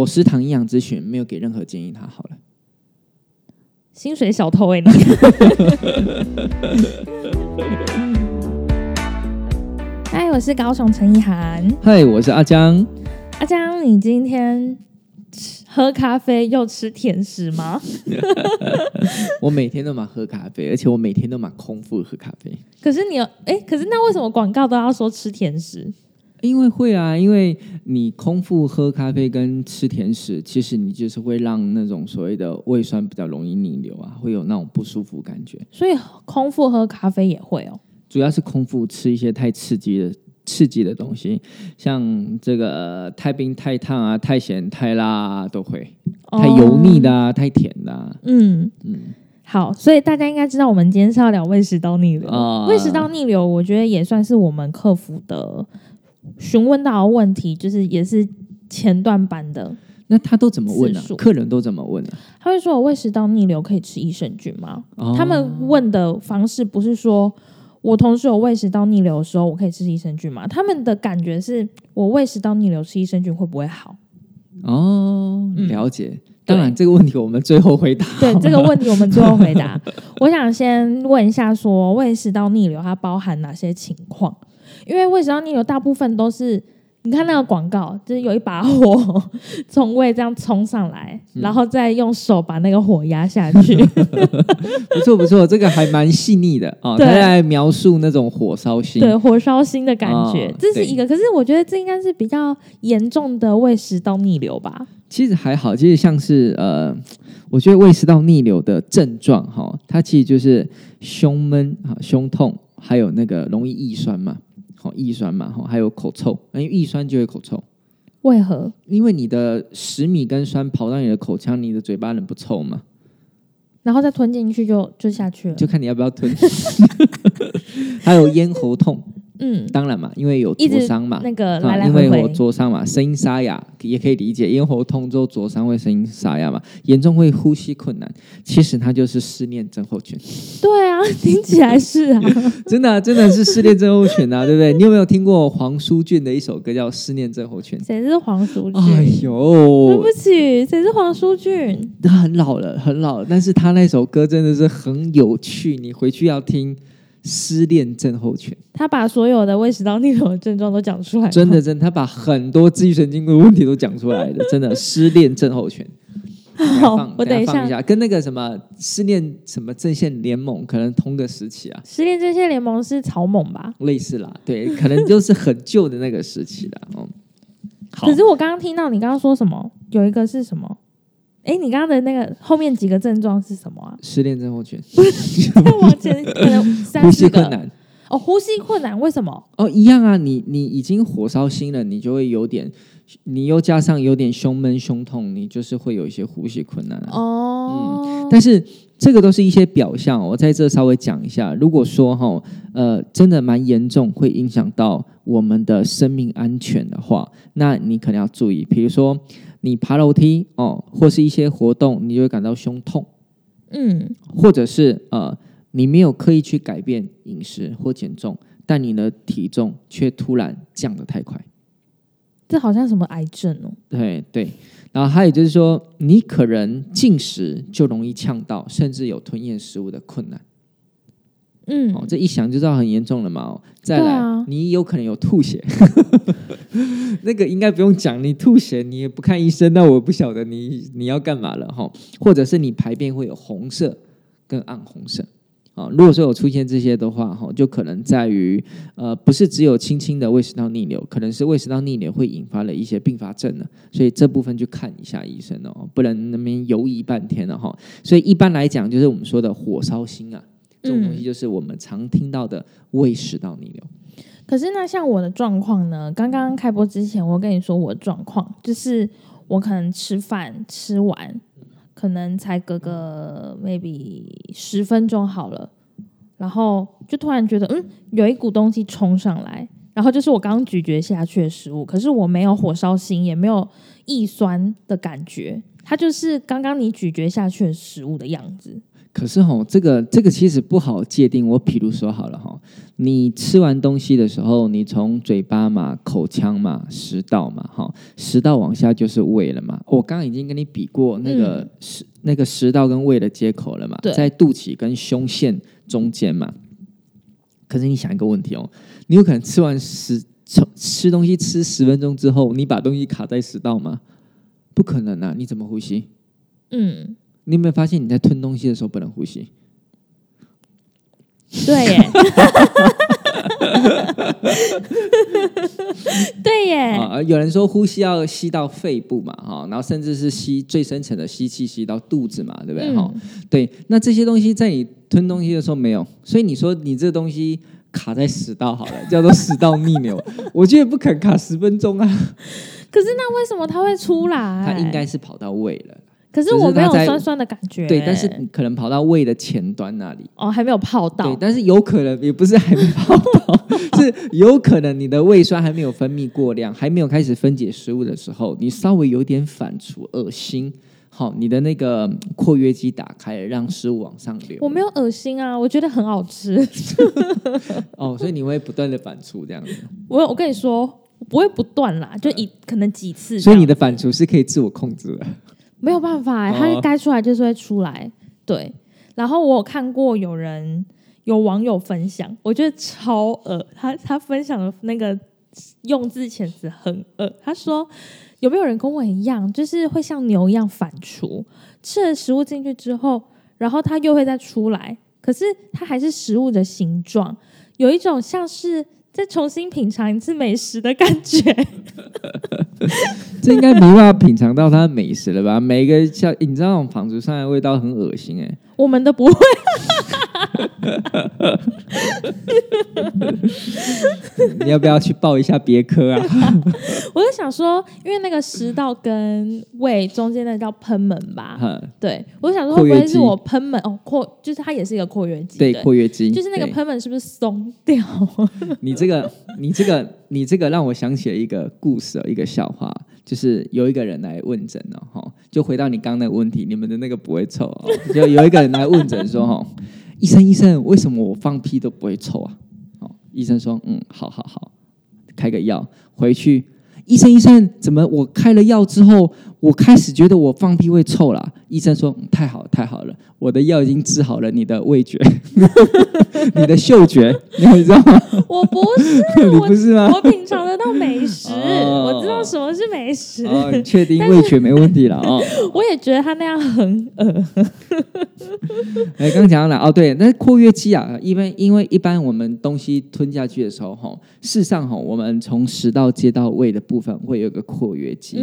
我食堂营养咨询没有给任何建议他好了。薪水小偷哎、欸、你。嗨，我是高雄陈意涵。嗨，我是阿江。阿江，你今天喝咖啡又吃甜食吗？我每天都嘛喝咖啡，而且我每天都嘛空腹喝咖啡。可是你有哎，可是那为什么广告都要说吃甜食？因为会啊，因为你空腹喝咖啡跟吃甜食，其实你就是会让那种所谓的胃酸比较容易逆流啊，会有那种不舒服感觉。所以空腹喝咖啡也会哦。主要是空腹吃一些太刺激的东西，像这个太冰、太烫啊、太咸、太辣啊都会，太油腻的啊、太甜的啊。嗯嗯，好，所以大家应该知道，我们今天是要聊胃食道逆流。胃食道逆流，我觉得也算是我们克服的询问到的问题，就是也是前段版的。那他都怎么问啊？客人都怎么问啊？他会说：“我胃食道逆流可以吃益生菌吗？”他们问的方式不是说，我同事有胃食道逆流的时候，我可以吃益生菌吗？他们的感觉是我胃食道逆流吃益生菌会不会好？哦，了解。当然，这个问题我们最后回答。对，这个问题我们最后回答。我想先问一下说胃食道逆流它包含哪些情况？因为胃食道逆流大部分都是你看那个广告，就是有一把火从胃这样冲上来，然后再用手把那个火压下去。不错不错，这个还蛮细腻的哦。他在描述那种火烧心，对火烧心的感觉，这是一个。可是我觉得这应该是比较严重的胃食道逆流吧。其实还好，其实像是我觉得胃食道逆流的症状哈、哦，它其实就是胸闷、胸痛，还有那个容易易酸嘛。易酸嘛，还有口臭，因为易酸就会口臭。为何？因为你的食米跟酸跑到你的口腔，你的嘴巴能不臭吗？然后再吞进去 就下去了，就看你要不要吞。还有咽喉痛，嗯，当然嘛，因为有灼伤嘛，那个来来回回，因为有灼伤嘛，声音沙哑也可以理解。咽喉痛之后灼伤会声音沙哑嘛，严重会呼吸困难，其实它就是失恋症候群。对啊，听起来是啊，真的、啊、真的是失恋症候群啊，对不对？你有没有听过黄舒骏的一首歌叫《失恋症候群》？谁是黄舒骏？哎呦，对不起，谁是黄舒骏？很老了，很老了，但是他那首歌真的是很有趣，你回去要听。失恋症候群，他把所有的胃食道逆流的症状都讲出来，真的，他把很多自律神经的问题都讲出来的，真的失恋症候群。好，我等一下，跟那个什么失恋什么阵线联盟可能同个时期啊。失恋阵线联盟是草蜢吧？类似啦，对，可能就是很旧的那个时期啦。嗯，可是我刚刚听到你刚刚说什么？有一个是什么？哎，你刚刚的那个后面几个症状是什么啊？失恋症候群，再往前可能30个。呼吸困难哦，呼吸困难为什么？哦，一样啊，你已经火烧心了，你就会有点，你又加上有点胸闷胸痛，你就是会有一些呼吸困难、啊、哦。嗯，但是这个都是一些表象，我在这稍微讲一下。如果说哈，真的蛮严重，会影响到我们的生命安全的话，那你可能要注意，比如说。你爬楼梯哦，或是一些活动，你就会感到胸痛，嗯，或者是你没有刻意去改变饮食或减重，但你的体重却突然降得太快，这好像什么癌症哦。对对，然后还有就是说，你可能进食就容易呛到，甚至有吞咽食物的困难。嗯、哦，这一想就知道很严重了嘛、哦。再来、啊，你有可能有吐血，那个应该不用讲。你吐血，你也不看医生，那我不晓得你要干嘛了、哦、或者是你排便会有红色跟暗红色、哦、如果说有出现这些的话，哦、就可能在于不是只有轻轻的胃食道逆流，可能是胃食道逆流会引发了一些并发症了。所以这部分去看一下医生哦，不然那边犹疑半天了、哦、所以一般来讲，就是我们说的火烧心啊。这种东西就是我们常听到的胃食道逆流。可是那像我的状况呢？刚刚开播之前，我跟你说我的状况就是，我可能吃饭吃完，可能才隔个 maybe 10分钟好了，然后就突然觉得有一股东西冲上来，然后就是我刚咀嚼下去的食物，可是我没有火烧心，也没有易酸的感觉，它就是刚刚你咀嚼下去的食物的样子。可是吼，这个其实不好界定。我譬如说好了吼，你吃完东西的时候，你从嘴巴嘛、口腔嘛、食道嘛，哈，食道往下就是胃了嘛。我刚刚已经跟你比过那个食道跟胃的接口了嘛，在肚脐跟胸腺中间嘛。可是你想一个问题哦，你有可能吃东西吃10分钟之后，你把东西卡在食道吗？不可能啊！你怎么呼吸？嗯。你有没有发现你在吞东西的时候不能呼吸？对耶，对耶、哦。有人说呼吸要吸到肺部嘛，哦、然后甚至是吸最深层的吸气吸到肚子嘛，对不对？嗯哦、对，那这些东西在你吞东西的时候没有，所以你说你这东西卡在食道好了，叫做食道逆流，我觉得不肯卡10分钟啊。可是那为什么它会出来？它应该是跑到胃了。可是我没有酸酸的感觉、欸，对，但是可能跑到胃的前端那里，哦，还没有泡到，对，但是有可能也不是还没泡到，是有可能你的胃酸还没有分泌过量，还没有开始分解食物的时候，你稍微有点反刍、恶心，好，你的那个括约肌打开了，让食物往上流。我没有恶心啊，我觉得很好吃。哦，所以你会不断的反刍这样子。我跟你说，我不会不断啦，就可能几次。所以你的反刍是可以自我控制的。没有办法、欸，它该出来就是会出来。对，然后我有看过有网友分享，我觉得超恶，他分享的那个用字遣词很恶。他说有没有人跟我一样，就是会像牛一样反刍，吃了食物进去之后，然后它又会再出来，可是它还是食物的形状，有一种像是再重新品尝一次美食的感觉。这应该没办法品尝到它的美食了吧？每个像你知道那种仿厨上来的味道很恶心哎、欸，我们的不会。你要不要去报一下别科啊？我就想说，因为那个食道跟胃中间那叫贲门吧，对，我想说会不会是我贲门哦，就是它也是一个括约肌，对，括约肌，就是那个贲门是不是松掉？你这个让我想起了一个故事、哦，一个笑话，就是有一个人来问诊哦，就回到你刚那个问题，你们的那个不会臭哦，就有一个人来问诊说哦。医生，为什么我放屁都不会臭啊？哦、医生说，好，开个药回去。医生，怎么我开了药之后，我开始觉得我放屁会臭啦？医生说，太好了，我的药已经治好了你的味觉，你的嗅觉，你知道吗？我不是，你不是吗？我品尝得到美食，哦、我知道什么是美食。哦、你确定味觉没问题了哦？我也觉得他那样很恶。哎，刚讲了哦，对，那括约肌啊，因为一般我们东西吞下去的时候，吼，事实上吼，我们从食道接到胃的部分会有一个括约肌、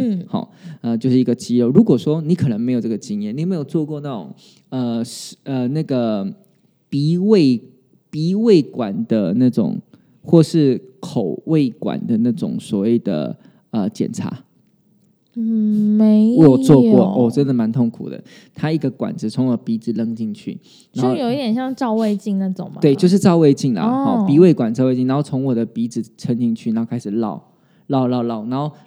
就是一个肌肉。如果说你可能没有这个经验，你没有做过那种那个鼻胃管的那种，或是口胃管的那种所谓的检查。没有，我有做过哦，真的蛮痛苦的。它一个管子从我鼻子扔进去，然后就有一点像照胃镜那种嘛。对，就是照胃镜啦，哦、鼻胃管照胃镜，然后从我的鼻子撑进去，然后开始绕，然后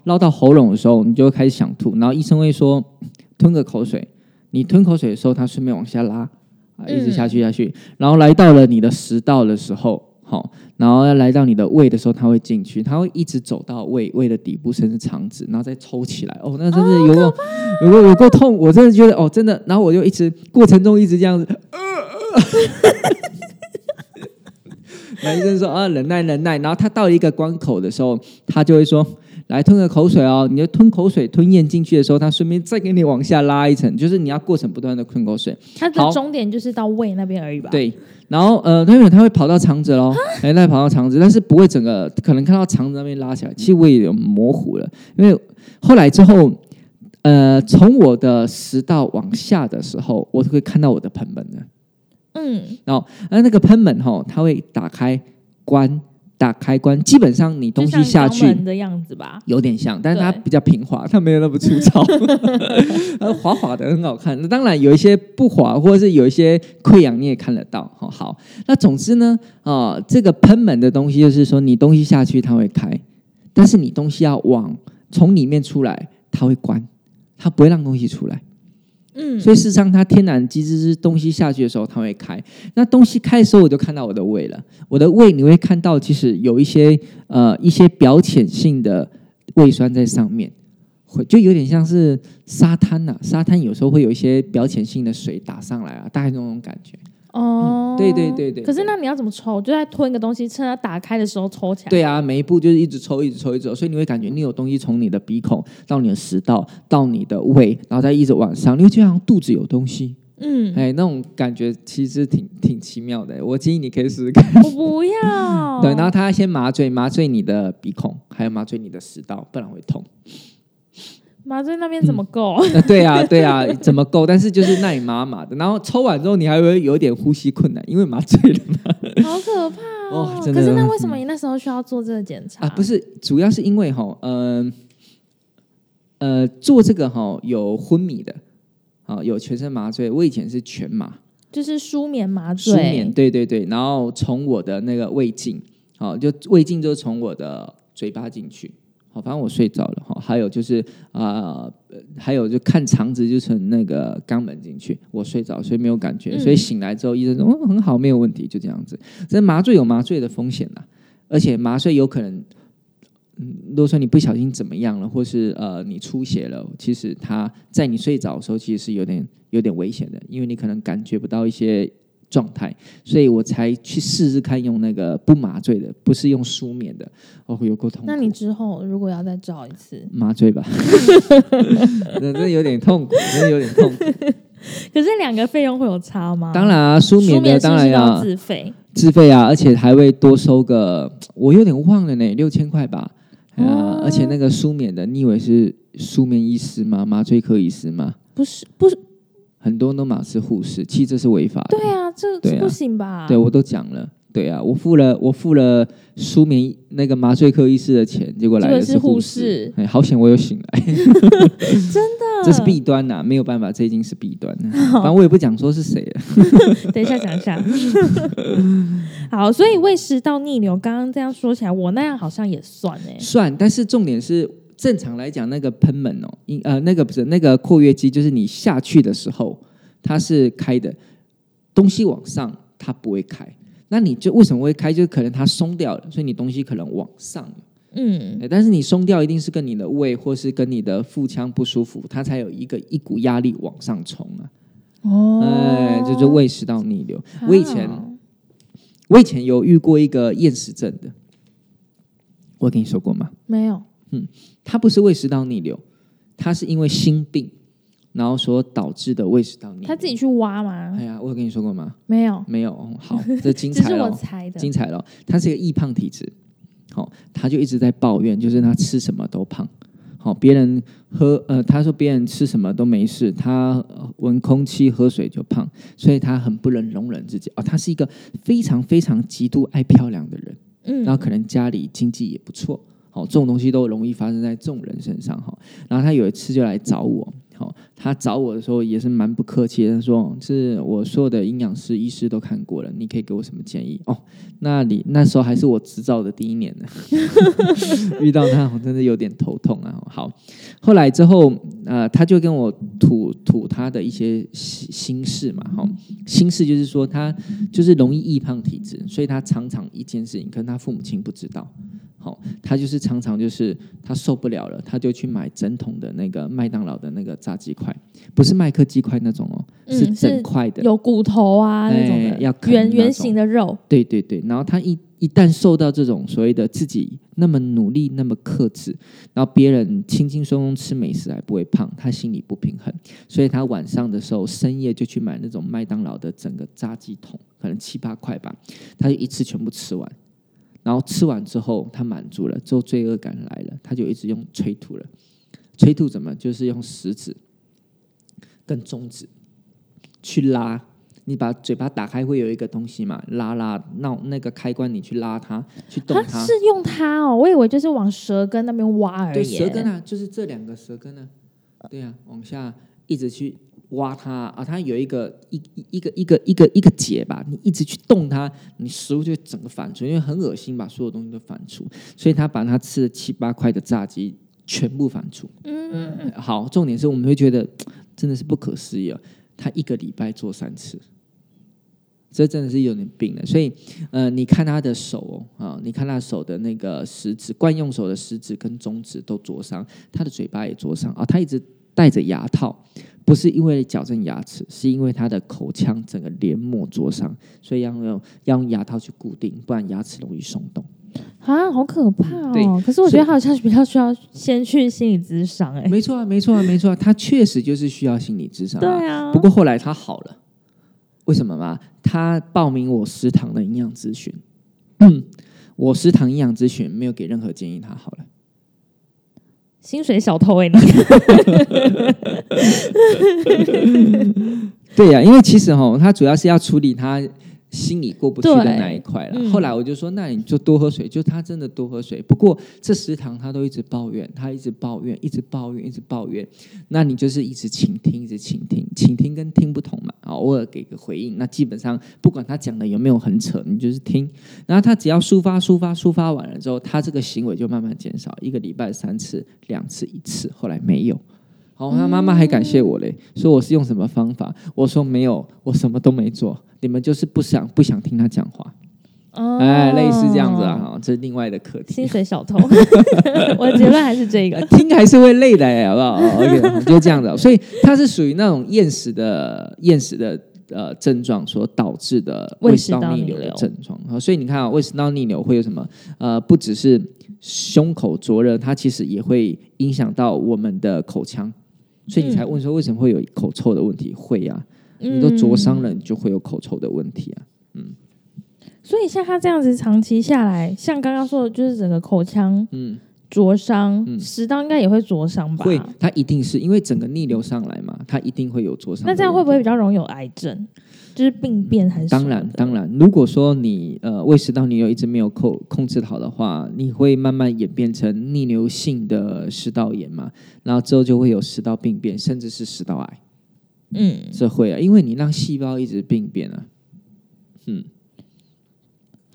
绕到喉咙的时候，你就会开始想吐，然后医生会说吞个口水，你吞口水的时候，它顺便往下拉，一直下去，然后来到了你的食道的时候，好，然后来到你的胃的时候，它会进去，它会一直走到胃的底部，甚至肠子，然后再抽起来。哦，那真的有够痛，我真的觉得哦，真的，然后我就一直过程中一直这样子。然后医生说啊，忍耐，然后他到了一个关口的时候，他就会说来吞个口水哦，你就吞口水吞咽进去的时候，他顺便再给你往下拉一层，就是你要过程不断的吞口水。他的终点就是到胃那边而已吧？对，然后他会跑到肠子喽，他跑到肠子，但是不会整个可能看到肠子那边拉起来，其实我也有模糊了，因为后来之后从我的食道往下的时候，我就会看到我的贲门了。然后那个贲门吼，它会打开关，基本上你东西下去就像肛门的样子吧，有点像，但是它比较平滑，它没有那么粗糙，滑滑的很好看。当然有一些不滑，或者是有一些溃疡你也看得到。好，那总之呢，这个贲门的东西就是说，你东西下去它会开，但是你东西要从里面出来，它会关。它不会让东西出来。嗯，所以事实上它天然机制是东西下去的时候它会开，那东西开的时候我就看到我的胃了。我的胃你会看到其实有一些表浅性的胃酸在上面，就有点像是沙滩啊，沙滩有时候会有一些表浅性的水打上来啊，大概那种感觉。哦、嗯，对对对对。可是那你要怎么抽？就在吞一个东西，趁它打开的时候抽起来。对啊，每一步就是一直抽，一直抽，一直抽，所以你会感觉你有东西从你的鼻孔到你的食道到你的胃，然后再一直往上，你会觉得好像肚子有东西。嗯，哎，那种感觉其实挺奇妙的。我建议你可以试试看。我不要。对，然后它先麻醉你的鼻孔，还有麻醉你的食道，不然会痛。麻醉那边怎么够、嗯？对啊，对啊，怎么够？但是就是那里麻麻的，然后抽完之后你还会有点呼吸困难，因为麻醉了嘛。好可怕哦！哦，可是那为什么你那时候需要做这个检查、嗯、啊？不是，主要是因为哈，做这个哈有昏迷的，啊，有全身麻醉。我以前是全麻，就是舒眠麻醉。舒眠，对对对。然后从我的那个胃镜，好，就胃镜就是从我的嘴巴进去。反正我睡着了，还有就是还有就看肠子，就从那个肛门进去，我睡着，所以没有感觉，所以醒来之后医生说、哦、很好，没有问题，就这样子。这麻醉有麻醉的风险啦，而且麻醉有可能，如果说你不小心怎么样了，或是你出血了，其实它在你睡着的时候其实是有点危险的，因为你可能感觉不到一些状态，所以我才去试试看用那个不麻醉的，不是用舒眠的。哦，有够痛苦。那你之后如果要再照一次，麻醉吧，真的有点痛苦，真的有点痛苦。可是两个费用会有差吗？当然啊，舒眠的当然要、啊、自费啊，而且还会多收个，我有点忘了呢，6000块吧。啊、哦，而且那个舒眠的，你以为是舒眠医师吗？麻醉科医师吗？不是，不是。很多人都嘛是护士，其实这是违法的。对啊，这不行吧？对，我都讲了。对啊，我付了舒眠那个麻醉科医师的钱，结果来的是护士。哎，好险我有醒来。真的，这是弊端啊，没有办法，这已经是弊端了。反正我也不讲说是谁了。等一下讲一下。好，所以胃食道逆流，刚刚这样说起来，我那样好像也算哎、欸。算，但是重点是。正常来讲，那个喷门哦，那个括约肌，就是你下去的时候，它是开的，东西往上它不会开。那你就为什么会开？就是可能它松掉了，所以你东西可能往上了。嗯，但是你松掉一定是跟你的胃或是跟你的腹腔不舒服，它才有一股压力往上冲啊。哦，就是胃食道逆流。我以前有遇过一个厌食症的，我跟你说过吗？没有。嗯，它不是胃食道逆流，它是因为心病，然后所导致的胃食道逆流。他自己去挖吗？哎呀，我有跟你说过吗？没有，没有。好，这精彩了，这是我猜的，精彩了。他是一个易胖体质，好、哦，他就一直在抱怨，就是他吃什么都胖。好、哦，别人他说别人吃什么都没事，他闻空气、喝水就胖，所以他很不能容忍自己。哦，他是一个非常非常极度爱漂亮的人，嗯，然后可能家里经济也不错。这种东西都容易发生在这种人身上。然后他有一次就来找我，他找我的时候也是蛮不客气的，他说是我所有的营养师医师都看过了，你可以给我什么建议？哦，那时候还是我执照的第一年呢。遇到他我真的有点头痛啊。好，后来之后他就跟我吐他的一些心事嘛。心事就是说他就是容易易胖体质，所以他常常一件事情可能他父母亲不知道，他就是常常就是他受不了了，他就去买整桶的那个麦当劳的那个炸鸡块，不是麦克鸡块那种哦，是整块的，有骨头啊那种的，要圆形的肉。对对对，然后他一旦受到这种所谓的自己那么努力那么克制，然后别人轻轻松松吃美食还不会胖，他心里不平衡，所以他晚上的时候深夜就去买那种麦当劳的整个炸鸡桶，可能7-8块吧，他就一次全部吃完。然后吃完之后，他满足了，之后罪恶感来了，他就一直用催吐了。催吐怎么？就是用食指跟中指去拉，你把嘴巴打开会有一个东西嘛，拉那个开关，你去拉它，去动它。他是用它哦，我以为就是往舌根那边挖而已。对，舌根啊，就是这两个舌根啊，对啊，往下一直去。挖它啊，它有一个结吧，你一直去动它，你食物就整个反出，因为很恶心，把所有东西都反出，所以他把他吃了7-8块的炸鸡全部反刍。嗯，好，重点是我们会觉得真的是不可思议啊！他一个礼拜做3次，这真的是有点病了。所以，你看他的手啊，你看他手的那个食指，惯用手的食指跟中指都灼伤，他的嘴巴也灼伤啊。他一直戴着牙套，不是因为矫正牙齿，是因为他的口腔整个黏膜灼伤，所以要用牙套去固定，不然牙齿容易松动。啊，好可怕哦！可是我觉得他好像比较需要先去心理咨商哎。没错啊，没错啊，没错啊，他确实就是需要心理咨商。对啊。不过后来他好了，为什么嘛？他报名我食堂的营养咨询，我食堂营养咨询没有给任何建议，他好了。薪水小偷哎、欸，你。对呀、啊，因为其实哦，他主要是要处理他心里过不去的那一块了。后来我就说，那你就多喝水。就他真的多喝水，不过这食堂他都一直抱怨，他一直抱怨，一直抱怨，一直抱怨。那你就是一直倾听，一直倾听，倾听跟听不同嘛。偶尔给个回应，那基本上不管他讲的有没有很扯，你就是听。然后他只要抒发完了之后，他这个行为就慢慢减少，一个礼拜3次，2次1次，后来没有。好，他妈妈还感谢我嘞，说我是用什么方法？我说没有，我什么都没做，你们就是不想听他讲话。哦，哎，类似这样子啊，这是另外的课题。薪水小偷，我的结论还是这个，听还是会累的、欸，好不好 ？OK， 就这样子、啊。所以他是属于那种厌食的症状所导致的胃食道逆流的症状。所以你看啊，胃食道逆流会有什么？不只是胸口灼热，它其实也会影响到我们的口腔。所以你才问说为什么会有口臭的问题？会啊，你都灼伤了，你就会有口臭的问题啊。嗯，所以像他这样子长期下来，像刚刚说的，就是整个口腔灼伤，食道应该也会灼伤吧？会，它一定是因为整个逆流上来嘛，它一定会有灼伤。那这样会不会比较容易有癌症？就是病变还是？当然，如果说你胃食道逆流一直没有控制好的话，你会慢慢演变成逆流性的食道炎嘛，然后之后就会有食道病变，甚至是食道癌。嗯，这会啊，因为你让细胞一直病变啊。嗯，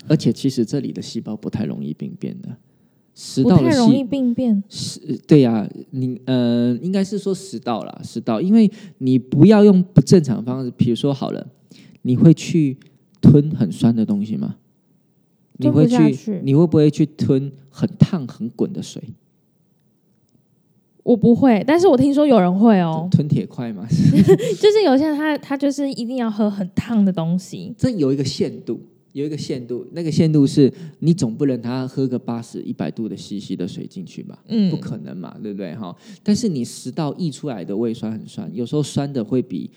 而且其实这里的细胞不太容易病变的。食道的不太容易病变，对呀、啊，你应该是说食道，因为你不要用不正常的方式，比如说好了，你会去吞很酸的东西吗？你会不会去吞很烫很滚的水？我不会，但是我听说有人会哦，吞铁块嘛，就是有些人他就是一定要喝很烫的东西，这有一个限度。那个限度是你总不能他喝个80、100度的 CC 的水进去嘛，不可能嘛，对不对？但是你食道溢出来的胃酸很酸，有时候酸的会比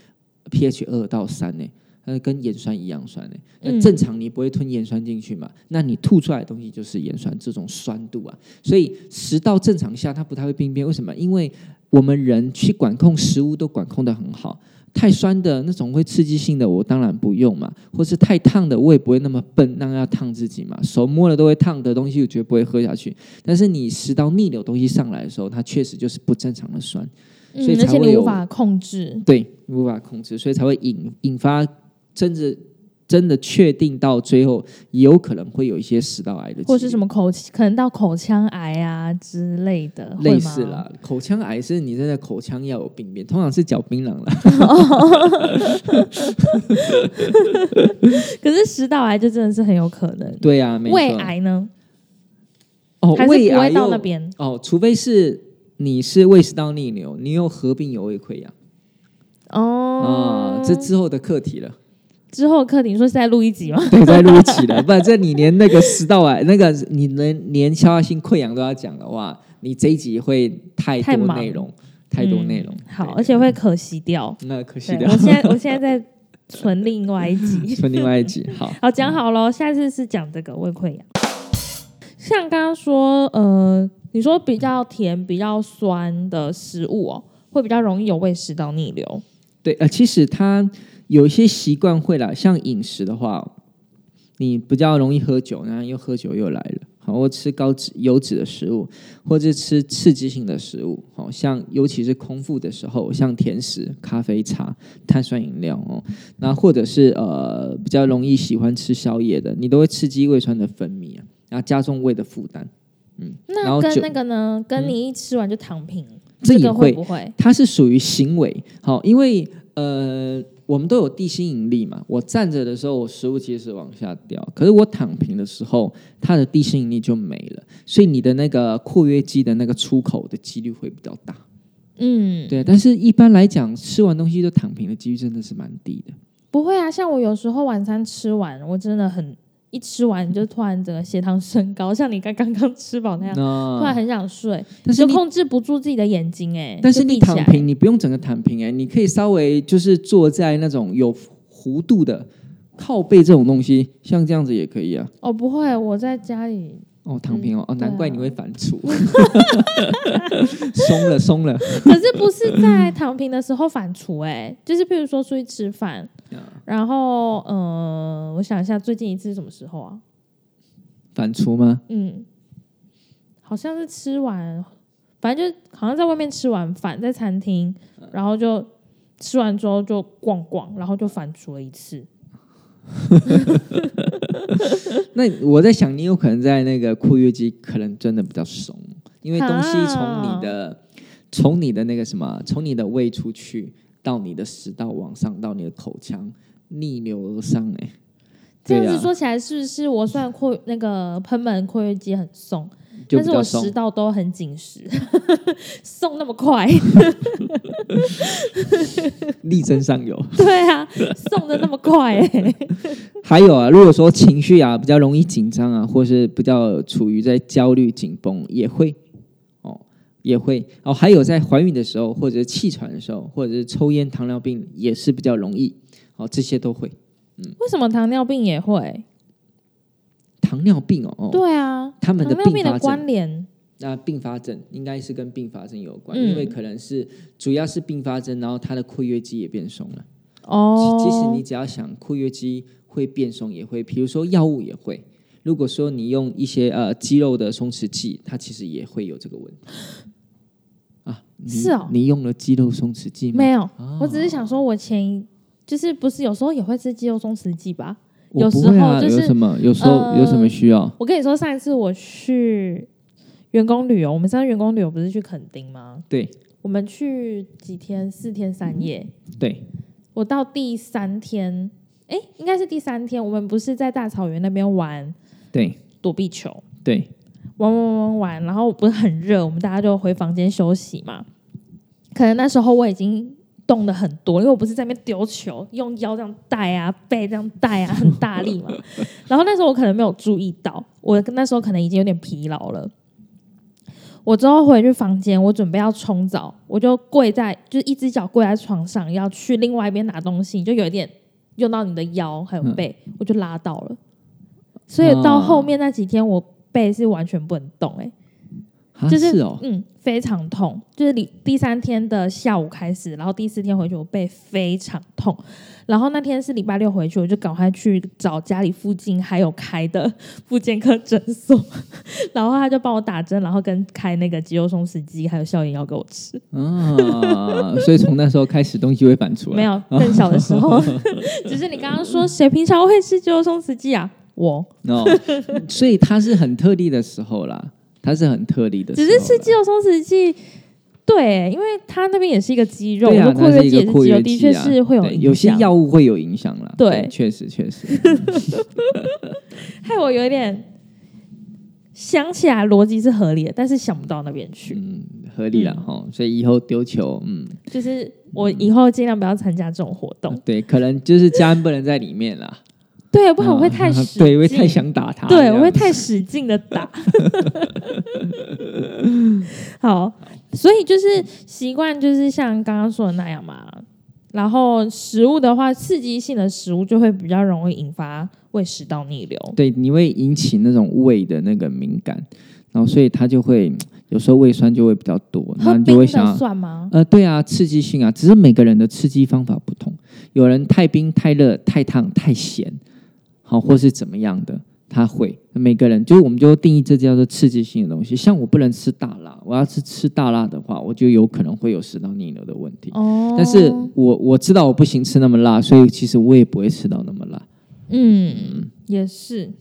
pH 2到3呢，跟盐酸一样酸呢。那正常你不会吞盐酸进去嘛，那你吐出来的东西就是盐酸，这种酸度啊，所以食道正常下它不太会病变，为什么？因为我们人去管控食物都管控得很好。太酸的那种会刺激性的我当然不用嘛，或是太烫的我也不会那么笨让它烫自己嘛，手摸了都会烫的东西我绝对不会喝下去。但是你食道逆流东西上来的时候，它确实就是不正常的酸，所以才会有而且你无法控制，对，无法控制，所以才会引发真的确定到最后有可能会有一些食道癌的，或是什么可能到口腔癌啊之类的，类似啦。口腔癌是你真的口腔要有病变，通常是嚼槟榔啦。可是食道癌就真的是很有可能。对啊，没错。胃癌呢？哦，还是不会到那边哦，除非是你是胃食道逆流，你又合并有胃溃疡。哦，这之后的课题了。之后课你说是在录一集吗？对，在录一集了，不然这你连那个食道癌，那个你连消化性溃疡都要讲的话，你这一集会太多内容、好，而且会可惜掉。那可惜掉，我现在在存另外一集，好讲好了，下次是讲这个胃溃疡。像刚刚说，你说比较甜、比较酸的食物哦，会比较容易有胃食道逆流。对，其实它。有一些习惯会啦，像饮食的话，你比较容易喝酒，然后又喝酒又来了，好，或吃高油脂的食物，或者吃刺激性的食物，好，像尤其是空腹的时候，像甜食、咖啡、茶、碳酸饮料哦，那或者是比较容易喜欢吃宵夜的，你都会刺激胃酸的分泌啊，然后加重胃的负担。那跟那个呢，跟你一吃完就躺平，这也会不会？它是属于行为，好，因为我们都有地心引力嘛。我站着的时候，我食物其实往下掉，可是我躺平的时候，它的地心引力就没了，所以你的那个括约肌的那个出口的几率会比较大。嗯，对。但是一般来讲，吃完东西就躺平的几率真的是蛮低的。不会啊，像我有时候晚餐吃完，我真的很。一吃完就突然整个血糖升高，像你刚吃饱那样，突然很想睡，但是就控制不住自己的眼睛哎、欸。但是你躺平，你不用整个躺平哎、欸，你可以稍微就是坐在那种有弧度的靠背这种东西，像这样子也可以啊。哦，不会，我在家里哦躺平哦，难怪你会反刍，松了。可是不是在躺平的时候反刍哎、欸，就是譬如说出去吃饭。然后，我想一下，最近一次是什么时候啊？反刍吗？嗯，好像是吃完，反正就好像在外面吃完饭，在餐厅，然后就吃完之后就逛，然后就反刍了一次。那我在想，你有可能在那个括约肌可能真的比较松，因为东西从你的那个什么，从你的胃出去。到你的食道往上，到你的口腔逆流而上哎、欸，这样子说起来是不是？我虽然那个贲门括约肌很松，但是我食道都很紧实，松那么快，力争上游。对啊，松的那么快哎、欸。还有啊，如果说情绪啊比较容易紧张啊，或是比较处于在焦虑紧绷，也会哦，还有在怀孕的时候，或者是气喘的时候，或者是抽烟、糖尿病也是比较容易哦，这些都会。嗯，为什么糖尿病也会？糖尿病哦，对啊，他们的病发症，糖尿病的关联，那并发症应该是跟并发症有关，因为可能是主要是并发症，然后他的括约肌也变松了。哦，即使你只要想括约肌会变松，也会，比如说药物也会。如果说你用一些肌肉的松弛剂，它其实也会有这个问题。啊，是哦，你用了肌肉松弛剂吗？没有、哦，我只是想说，我就是不是有时候也会吃肌肉松弛剂吧？我不会啊，有时候就是有什么，有时候、有什么需要？我跟你说，上一次我去员工旅游，我们上次员工旅游不是去垦丁吗？对，我们去几天，4天3夜。对，我到第三天，哎，应该是第三天，我们不是在大草原那边玩，对，躲避球，对。玩，然后不是很热，我们大家就回房间休息嘛。可能那时候我已经动得很多，因为我不是在那边丢球，用腰这样带啊，背这样带啊，很大力嘛。然后那时候我可能没有注意到，我那时候可能已经有点疲劳了。我之后回去房间，我准备要冲澡，我就就是一只脚跪在床上，要去另外一边拿东西，就有一点用到你的腰还有背，我就拉到了。所以到后面那几天我。背是完全不能动哎、欸，就是哦，非常痛，就是第三天的下午开始，然后第四天回去我背非常痛，然后那天是礼拜六回去，我就赶快去找家里附近还有开的复健科诊所，然后他就帮我打针，然后跟开那个肌肉松弛剂还有消炎药给我吃啊，所以从那时候开始东西会反出来，没有更小的时候，只是你刚刚说谁平常会吃肌肉松弛剂啊？我no, 所以它是很特例的时候啦，它是很特例的时候。只是吃肌肉松弛剂，对，因为它那边也是一个肌肉，我括约肌也是肌肉，的确是会有影响。有些药物会有影响啦，对，确实。害我有点想起来逻辑是合理的，但是想不到那边去。合理啦齁，所以以后丢球，就是我以后尽量不要参加这种活动。对，可能就是家人不能在里面啦。对，不然我会太使劲，对，会太想打他。对，我会太使劲的打。好，所以就是习惯，就是像刚刚说的那样嘛。然后食物的话，刺激性的食物就会比较容易引发胃食道逆流。对，你会引起那种胃的那个敏感，然后所以它就会有时候胃酸就会比较多。喝冰的算吗？对啊，刺激性啊，只是每个人的刺激方法不同，有人太冰、太热、太烫、太咸。好，或是怎么样的，他会每个人就是，我们就定义这叫做刺激性的东西。像我不能吃大辣，我要是吃大辣的话，我就有可能会有食道逆流的问题。哦，但是我知道我不行吃那么辣，所以其实我也不会吃到那么辣。嗯，也是。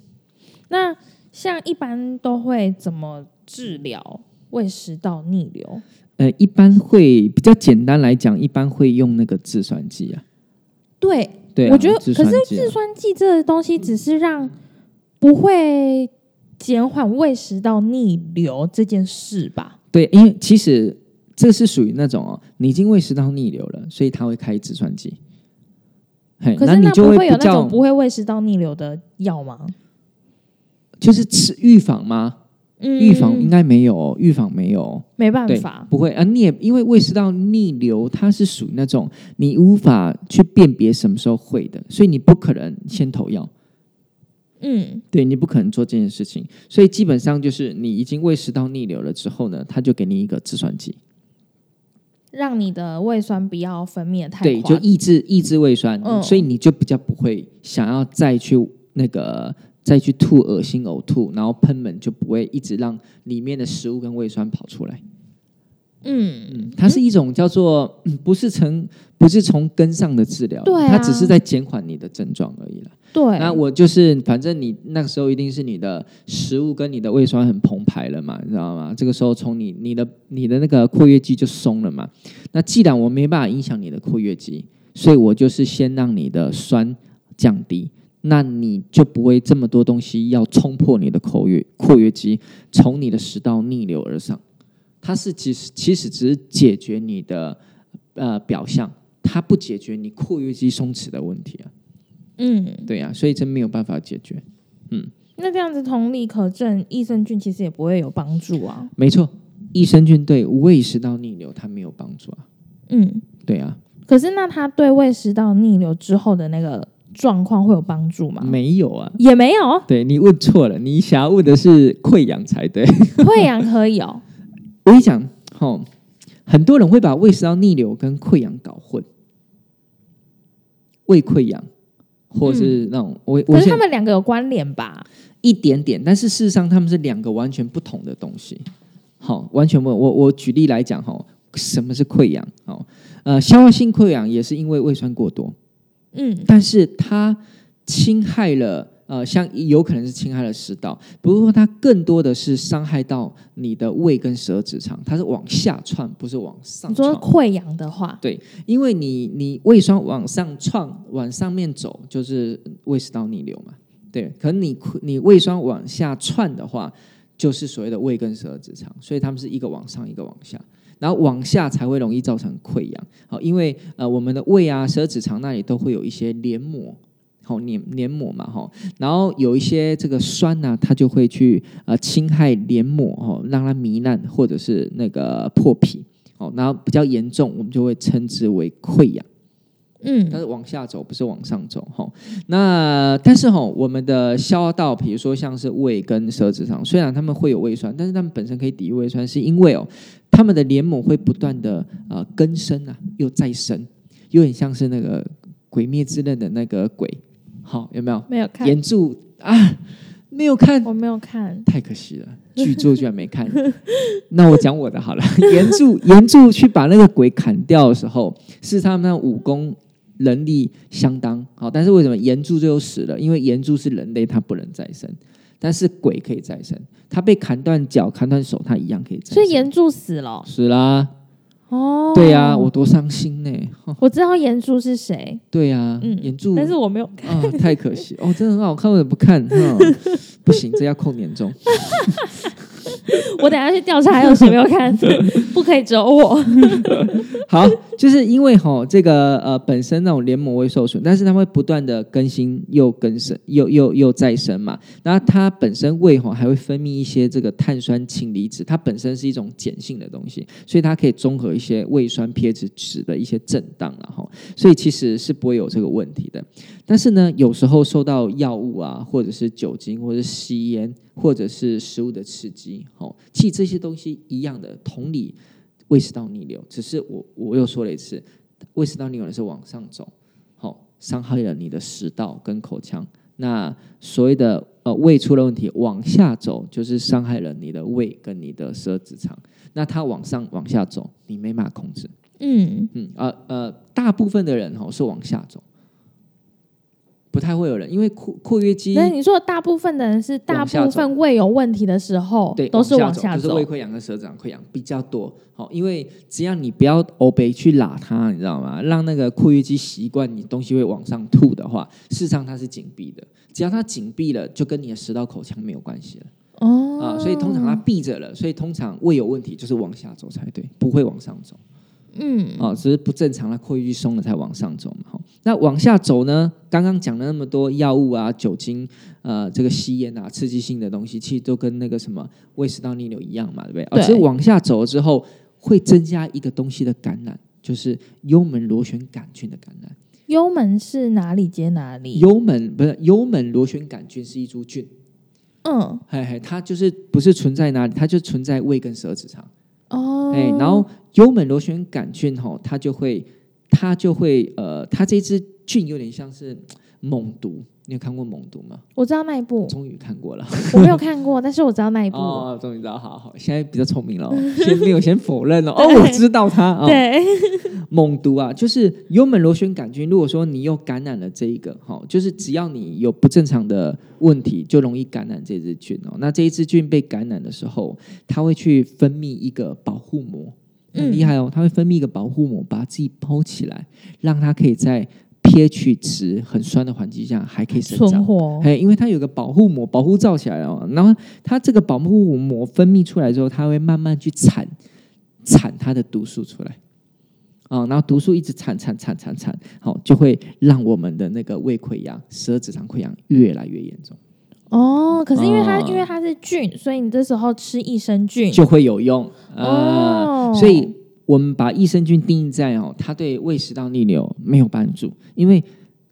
那像一般都会怎么治疗胃食道逆流？一般会比较简单来讲，一般会用那个制酸剂啊。对，对啊，我觉得，可是制酸剂这个东西只是让不会减缓胃食道逆流这件事吧？对，因为其实这是属于那种哦，你已经胃食道逆流了，所以他会开制酸剂。可是那不会有那种不会胃食道逆流的药吗？就是吃预防吗？预防应该没有，预防没有，没办法，不会啊！你也因为胃食道逆流，它是属于那种你无法去辨别什么时候会的，所以你不可能先投药。嗯，对，你不可能做这件事情，所以基本上就是你已经胃食道逆流了之后呢，它就给你一个制酸剂。让你的胃酸不要分泌的太快，对，就抑制胃酸，所以你就比较不会想要再去吐恶心呕吐，然后喷门就不会一直让里面的食物跟胃酸跑出来。它是一种叫做不是从根上的治疗，对啊，它只是在减缓你的症状而已啦。对，那我就是反正你那个时候一定是你的食物跟你的胃酸很澎湃了嘛，你知道吗？这个时候从你的那个括约肌就松了嘛。那既然我没办法影响你的括约肌，所以我就是先让你的酸降低。那你就不会这么多东西要冲破你的括约肌，从你的食道逆流而上。它是其实只是解决你的表象，它不解决你括约肌松弛的问题啊。对啊，所以真没有办法解决。那这样子同理可证，益生菌其实也不会有帮助啊。没错，益生菌对胃食道逆流它没有帮助啊。对啊。可是那它对胃食道逆流之后的那个状况会有帮助吗？没有啊，也没有。对，你问错了，你想要问的是溃疡才对。溃疡可以哦。我跟你讲，很多人会把胃食道逆流跟溃疡搞混，胃溃疡或是那种，可是他们两个有关联吧？一点点，但是事实上他们是两个完全不同的东西。完全不同。我举例来讲，什么是溃疡？消化性溃疡也是因为胃酸过多。但是它侵害了像有可能是侵害了食道，不过它更多的是伤害到你的胃跟十二指肠，它是往下窜，不是往上窜。你说溃疡的话，对，因为你胃酸往上窜，往上面走就是胃食道逆流嘛，对。可是你胃酸往下窜的话，就是所谓的胃跟十二指肠，所以它们是一个往上，一个往下。然后往下才会容易造成溃疡，因为我们的胃啊、十二指肠那里都会有一些黏膜，黏膜嘛，然后有一些这个酸啊，它就会去侵害黏膜，让它糜烂或者是那个破皮，然后比较严重，我们就会称之为溃疡。它是往下走，不是往上走。那但是我们的消化道，比如说像是胃跟十二指肠，虽然它们会有胃酸，但是它们本身可以抵御胃酸，是因为它们的黏膜会不断的更生啊，又再生，有点像是那个《鬼灭之刃》的那个鬼，有没有？没有看原著啊？没有看，我没有看，太可惜了，剧作居然没看。那我讲我的好了，原著去把那个鬼砍掉的时候，是他们那武功。能力相当好，但是为什么炎柱最后死了？因为炎柱是人类，他不能再生，但是鬼可以再生。他被砍断脚、砍断手，他一样可以再生。所以炎柱死了，死啦。对啊，我多伤心呢。我知道炎柱是谁。对啊，炎柱，但是我没有看，太可惜哦，真的很好看，我怎么不看？不行，这要扣年终。我等一下去调查还有谁没有看，不可以只有我。好，就是因为这个本身那种黏膜会受损，但是它会不断的更新又更生又再生嘛。那它本身胃还会分泌一些这个碳酸氢离子，它本身是一种碱性的东西，所以它可以中和一些胃酸 pH 值的一些震荡啦，所以其实是不会有这个问题的。但是呢，有时候受到药物啊，或者是酒精，或者是吸烟，或者是食物的刺激，其实这些东西一样的，同理胃食道逆流，只是我又说了一次，胃食道逆流是往上走，伤害了你的食道跟口腔。那所谓的胃出了问题，往下走就是伤害了你的胃跟你的十二指肠。那它往上往下走，你没办法控制。大部分的人是往下走。不太会有人，因为括约肌，那你说大部分的人是大部分胃有问题的时候都是往下走，就是胃溃疡和舌掌溃疡比较多、哦、因为只要你不要欧北去拉它，你知道吗，让那个括约肌习惯你东西会往上吐的话，事实上它是紧闭的，只要它紧闭了就跟你的食道口腔没有关系了哦、所以通常它闭着了，所以通常胃有问题就是往下走才对，不会往上走，嗯，哦，只是不正常，它括约肌松了才往上走嘛。那往下走呢？刚刚讲了那么多药物啊、酒精、这个吸烟啊、刺激性的东西，其实都跟那个什么胃食道逆流一样嘛，对不对？对。只是往下走之后，会增加一个东西的感染，就是幽门螺旋杆菌的感染。幽门是哪里接哪里？幽门螺旋杆菌是一株菌，嗯，嘿嘿，它就是不是存在哪里，它就存在胃跟舌质上。哦，哎，然后幽门螺旋杆菌吼，它这支菌有点像是猛毒，你有看过猛毒吗？我知道那一部，终于看过了，我没有看过，但是我知道那一部。哦，终于知道，好，现在比较聪明了，先没有先否认了，哦，我知道它，哦、对，猛毒啊，就是幽门螺旋杆菌。如果说你又感染了这一个，哦，就是只要你有不正常的问题，就容易感染这支菌哦。那这一支菌被感染的时候，它会去分泌一个保护膜。很厉害哦，它会分泌一个保护膜，把自己包起来，让它可以在 pH 值很酸的环境下还可以生长存活。因为它有个保护膜保护罩起来哦，然后它这个保护膜分泌出来之后，它会慢慢去产它的毒素出来。哦，然后毒素一直产，好，就会让我们的那个胃溃疡、舌质上溃疡越来越严重。哦，可是因为它是菌，所以你这时候吃益生菌就会有用哦。所以我们把益生菌定义在哦，它对胃食道逆流没有帮助，因为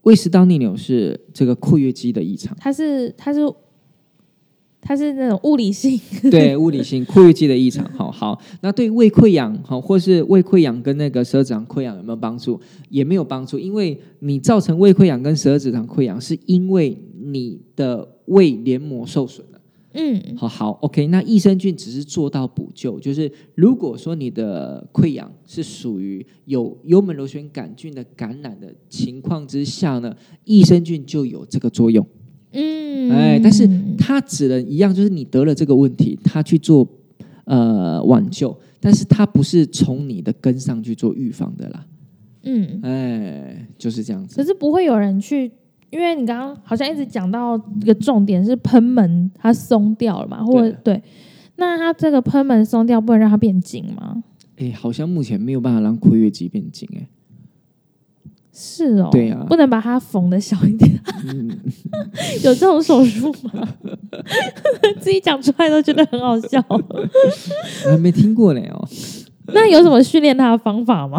胃食道逆流是这个括约肌的异常，它是那种物理性，对，物理性括约肌的异常。好，那对胃溃疡好，或是胃溃疡跟那个舌质上溃疡有没有帮助？也没有帮助，因为你造成胃溃疡跟舌质上溃疡，是因为你的胃黏膜受损了。嗯，好 ，OK。那益生菌只是做到补救，就是如果说你的溃疡是属于有幽门螺旋杆菌的感染的情况之下呢，益生菌就有这个作用。嗯，哎，但是它只能一样，就是你得了这个问题，它去做挽救，但是它不是从你的根上去做预防的啦。嗯，哎，就是这样子。可是不会有人去，因为你刚刚好像一直讲到一个重点是喷门它松掉了嘛，或者 对，那它这个喷门松掉，不能让它变紧吗？哎，好像目前没有办法让括约肌变紧，哎。是哦，对啊，不能把它缝的小一点。有这种手术吗？自己讲出来都觉得很好笑。我还没听过呢哦。那有什么训练它的方法吗？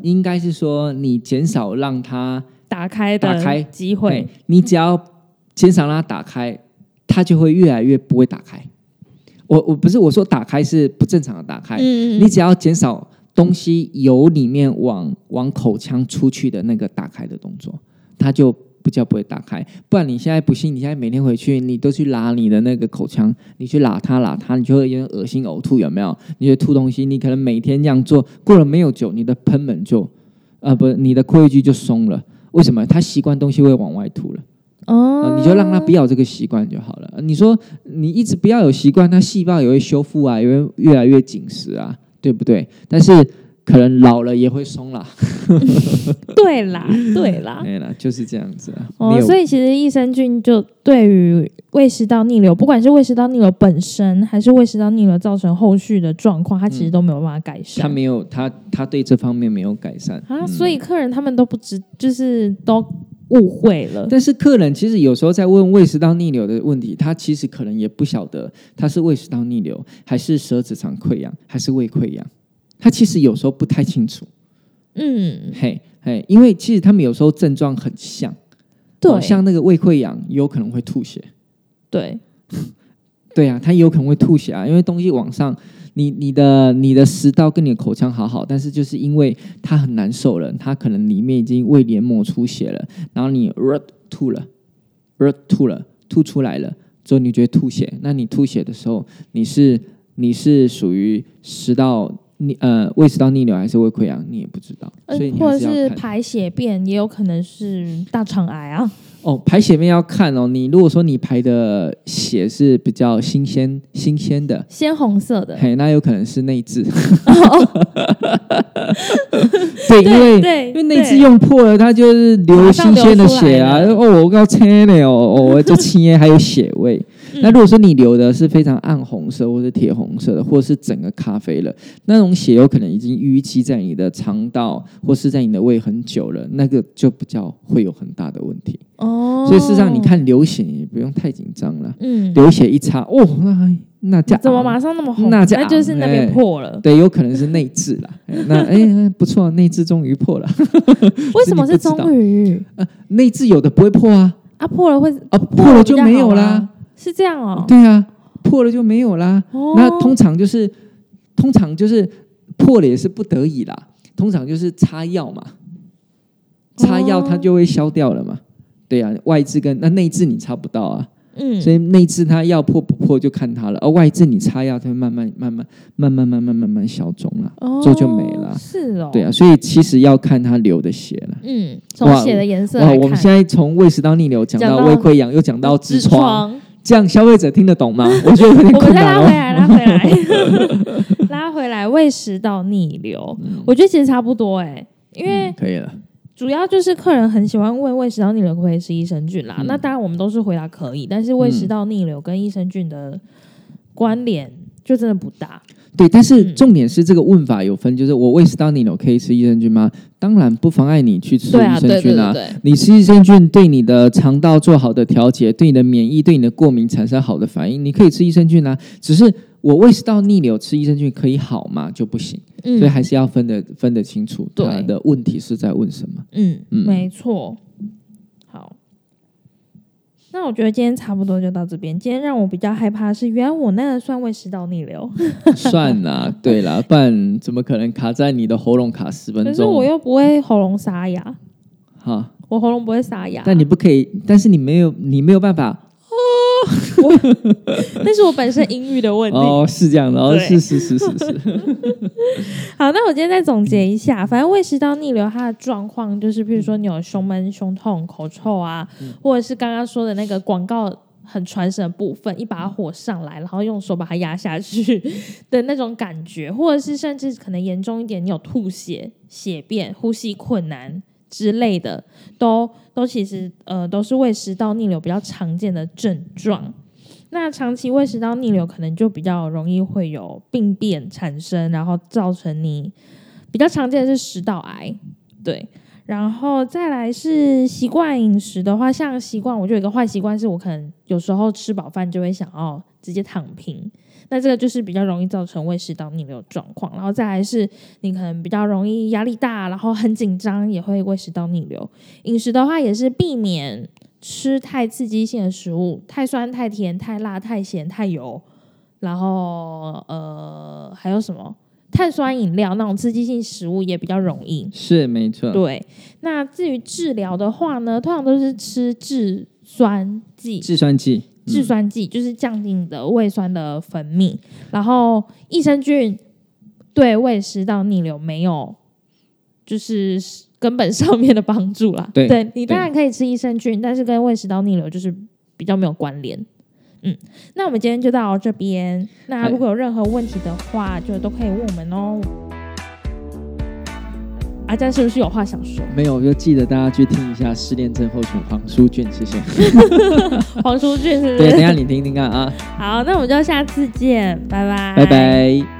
应该是说你减少让它打开机会。你只要减少让它打开，它就会越来越不会打开。我不是我说打开是不正常的打开，你只要减少。东西由里面往口腔出去的那个打开的动作，它就比较不会打开。不然你现在不信，你现在每天回去，你都去拉你的那个口腔，你去拉它，你就会有点恶心呕吐，有没有？你就吐东西，你可能每天这样做，过了没有久，你的喷门就你的括约肌就松了。为什么？它习惯东西会往外吐了。你就让他不要这个习惯就好了。你说你一直不要有习惯，它细胞也会修复啊，也会越来越紧实啊。对不对？但是可能老了也会松啦。对啦，就是这样子。哦，所以其实益生菌就对于胃食道逆流，不管是胃食道逆流本身，还是胃食道逆流造成后续的状况，它其实都没有办法改善。它对这方面没有改善啊，所以客人他们都不知，就是都误会了。但是客人其实有时候在问胃食道逆流的问题，他其实可能也不晓得他是胃食道逆流，还是舌质上溃疡，还是胃溃疡，他其实有时候不太清楚。嗯，嘿，因为其实他们有时候症状很像，对，哦，像那个胃溃疡有可能会吐血，对，对啊，他有可能会吐血啊，因为东西往上。你的食道跟你的口腔好，但是就是因为它很难受了，它可能里面已经胃黏膜出血了，然后你吐了，吐出来了之后你觉得吐血，那你吐血的时候你是属于胃食道逆流还是胃溃疡，你也不知道。所以你还是要看，或者是排血便也有可能是大肠癌啊。哦，排血便要看哦。你如果说你排的血是比较新鲜的，鲜红色的，嘿，那有可能是内痔。对，因为内痔用破了，它就是流新鲜的血啊。哦，我要切嘞哦，我就切，还有血味。那如果说你流的是非常暗红色，或是铁红色的，或是整个咖啡了，那种血有可能已经淤积在你的肠道或是在你的胃很久了，那个就比较会有很大的问题哦。所以事实上，你看流血也不用太紧张了，流血一查，哦，那家怎么马上那么红？那就是那边破了，对，有可能是内痔啦。那不错，内痔终于破了。为什么是终于？内痔有的不会破啊，破了会啊，破了就没有啦。是这样哦，对啊，破了就没有啦。哦、那通常就是破了也是不得已啦，通常就是擦药嘛，擦药它就会消掉了嘛。哦、对啊，外痔跟那内痔你擦不到啊，所以内痔它要破不破就看它了，而外痔你擦药它会慢慢消肿了，这就没了。是哦，对啊，所以其实要看它流的血了。从血的颜色来看。哇，我们现在从胃食道逆流讲到胃溃疡，又讲到痔疮。这样消费者听得懂吗？我觉得有点困难哦。我们再拉回来，胃食道逆流，我觉得其实差不多因为可以了。主要就是客人很喜欢问胃食道逆流可不可以吃益生菌啦。那当然我们都是回答可以，但是胃食道逆流跟益生菌的关联就真的不大。对，但是重点是这个问法有分，就是我胃食道逆流可以吃益生菌吗？当然不妨碍你去吃益生菌啊。对，你吃益生菌对你的肠道做好的调节，对你的免疫、对你的过敏产生好的反应，你可以吃益生菌啊。只是我胃食道逆流吃益生菌可以好吗？就不行。所以还是要分得清楚它的问题是在问什么。没错。好，那我觉得今天差不多就到这边。今天让我比较害怕的是，原来我那个算胃食道逆流。算啦，对啦，不然怎么可能卡在你的喉咙卡10分钟？可是我又不会喉咙沙哑。哈，我喉咙不会沙哑。但你不可以，但是你没有办法。那是我本身音域的问题哦，是这样的哦，是。好，那我今天再总结一下，反正胃食道逆流它的状况就是，譬如说你有胸闷、胸痛、口臭啊，或者是刚刚说的那个广告很传神的部分，一把火上来，然后用手把它压下去的那种感觉，或者是甚至可能严重一点，你有吐血、血便、呼吸困难之类的，都其实都是胃食道逆流比较常见的症状。那长期胃食道逆流可能就比较容易会有病变产生，然后造成你比较常见的是食道癌，对。然后再来是习惯饮食的话，像习惯我就有一个坏习惯，是我可能有时候吃饱饭就会想要直接躺平，那这个就是比较容易造成胃食道逆流状况。然后再来是你可能比较容易压力大，然后很紧张也会胃食道逆流。饮食的话也是避免吃太刺激性的食物，太酸、太甜、太辣、太咸、太油，然后还有什么？碳酸饮料那种刺激性食物也比较容易，是没错。对，那至于治疗的话呢，通常都是吃制酸剂，就是降低你的胃酸的分泌。然后益生菌对胃食道逆流没有就是根本上面的帮助啦。对，你当然可以吃益生菌，但是跟胃食道逆流就是比较没有关联。那我们今天就到这边。那如果有任何问题的话，就都可以问我们哦。阿詹是不是有话想说？没有，就记得大家去听一下失恋症候群黄书卷，谢谢。黄书卷是不是？对，等一下你听听看啊。好，那我们就下次见，拜拜，拜拜。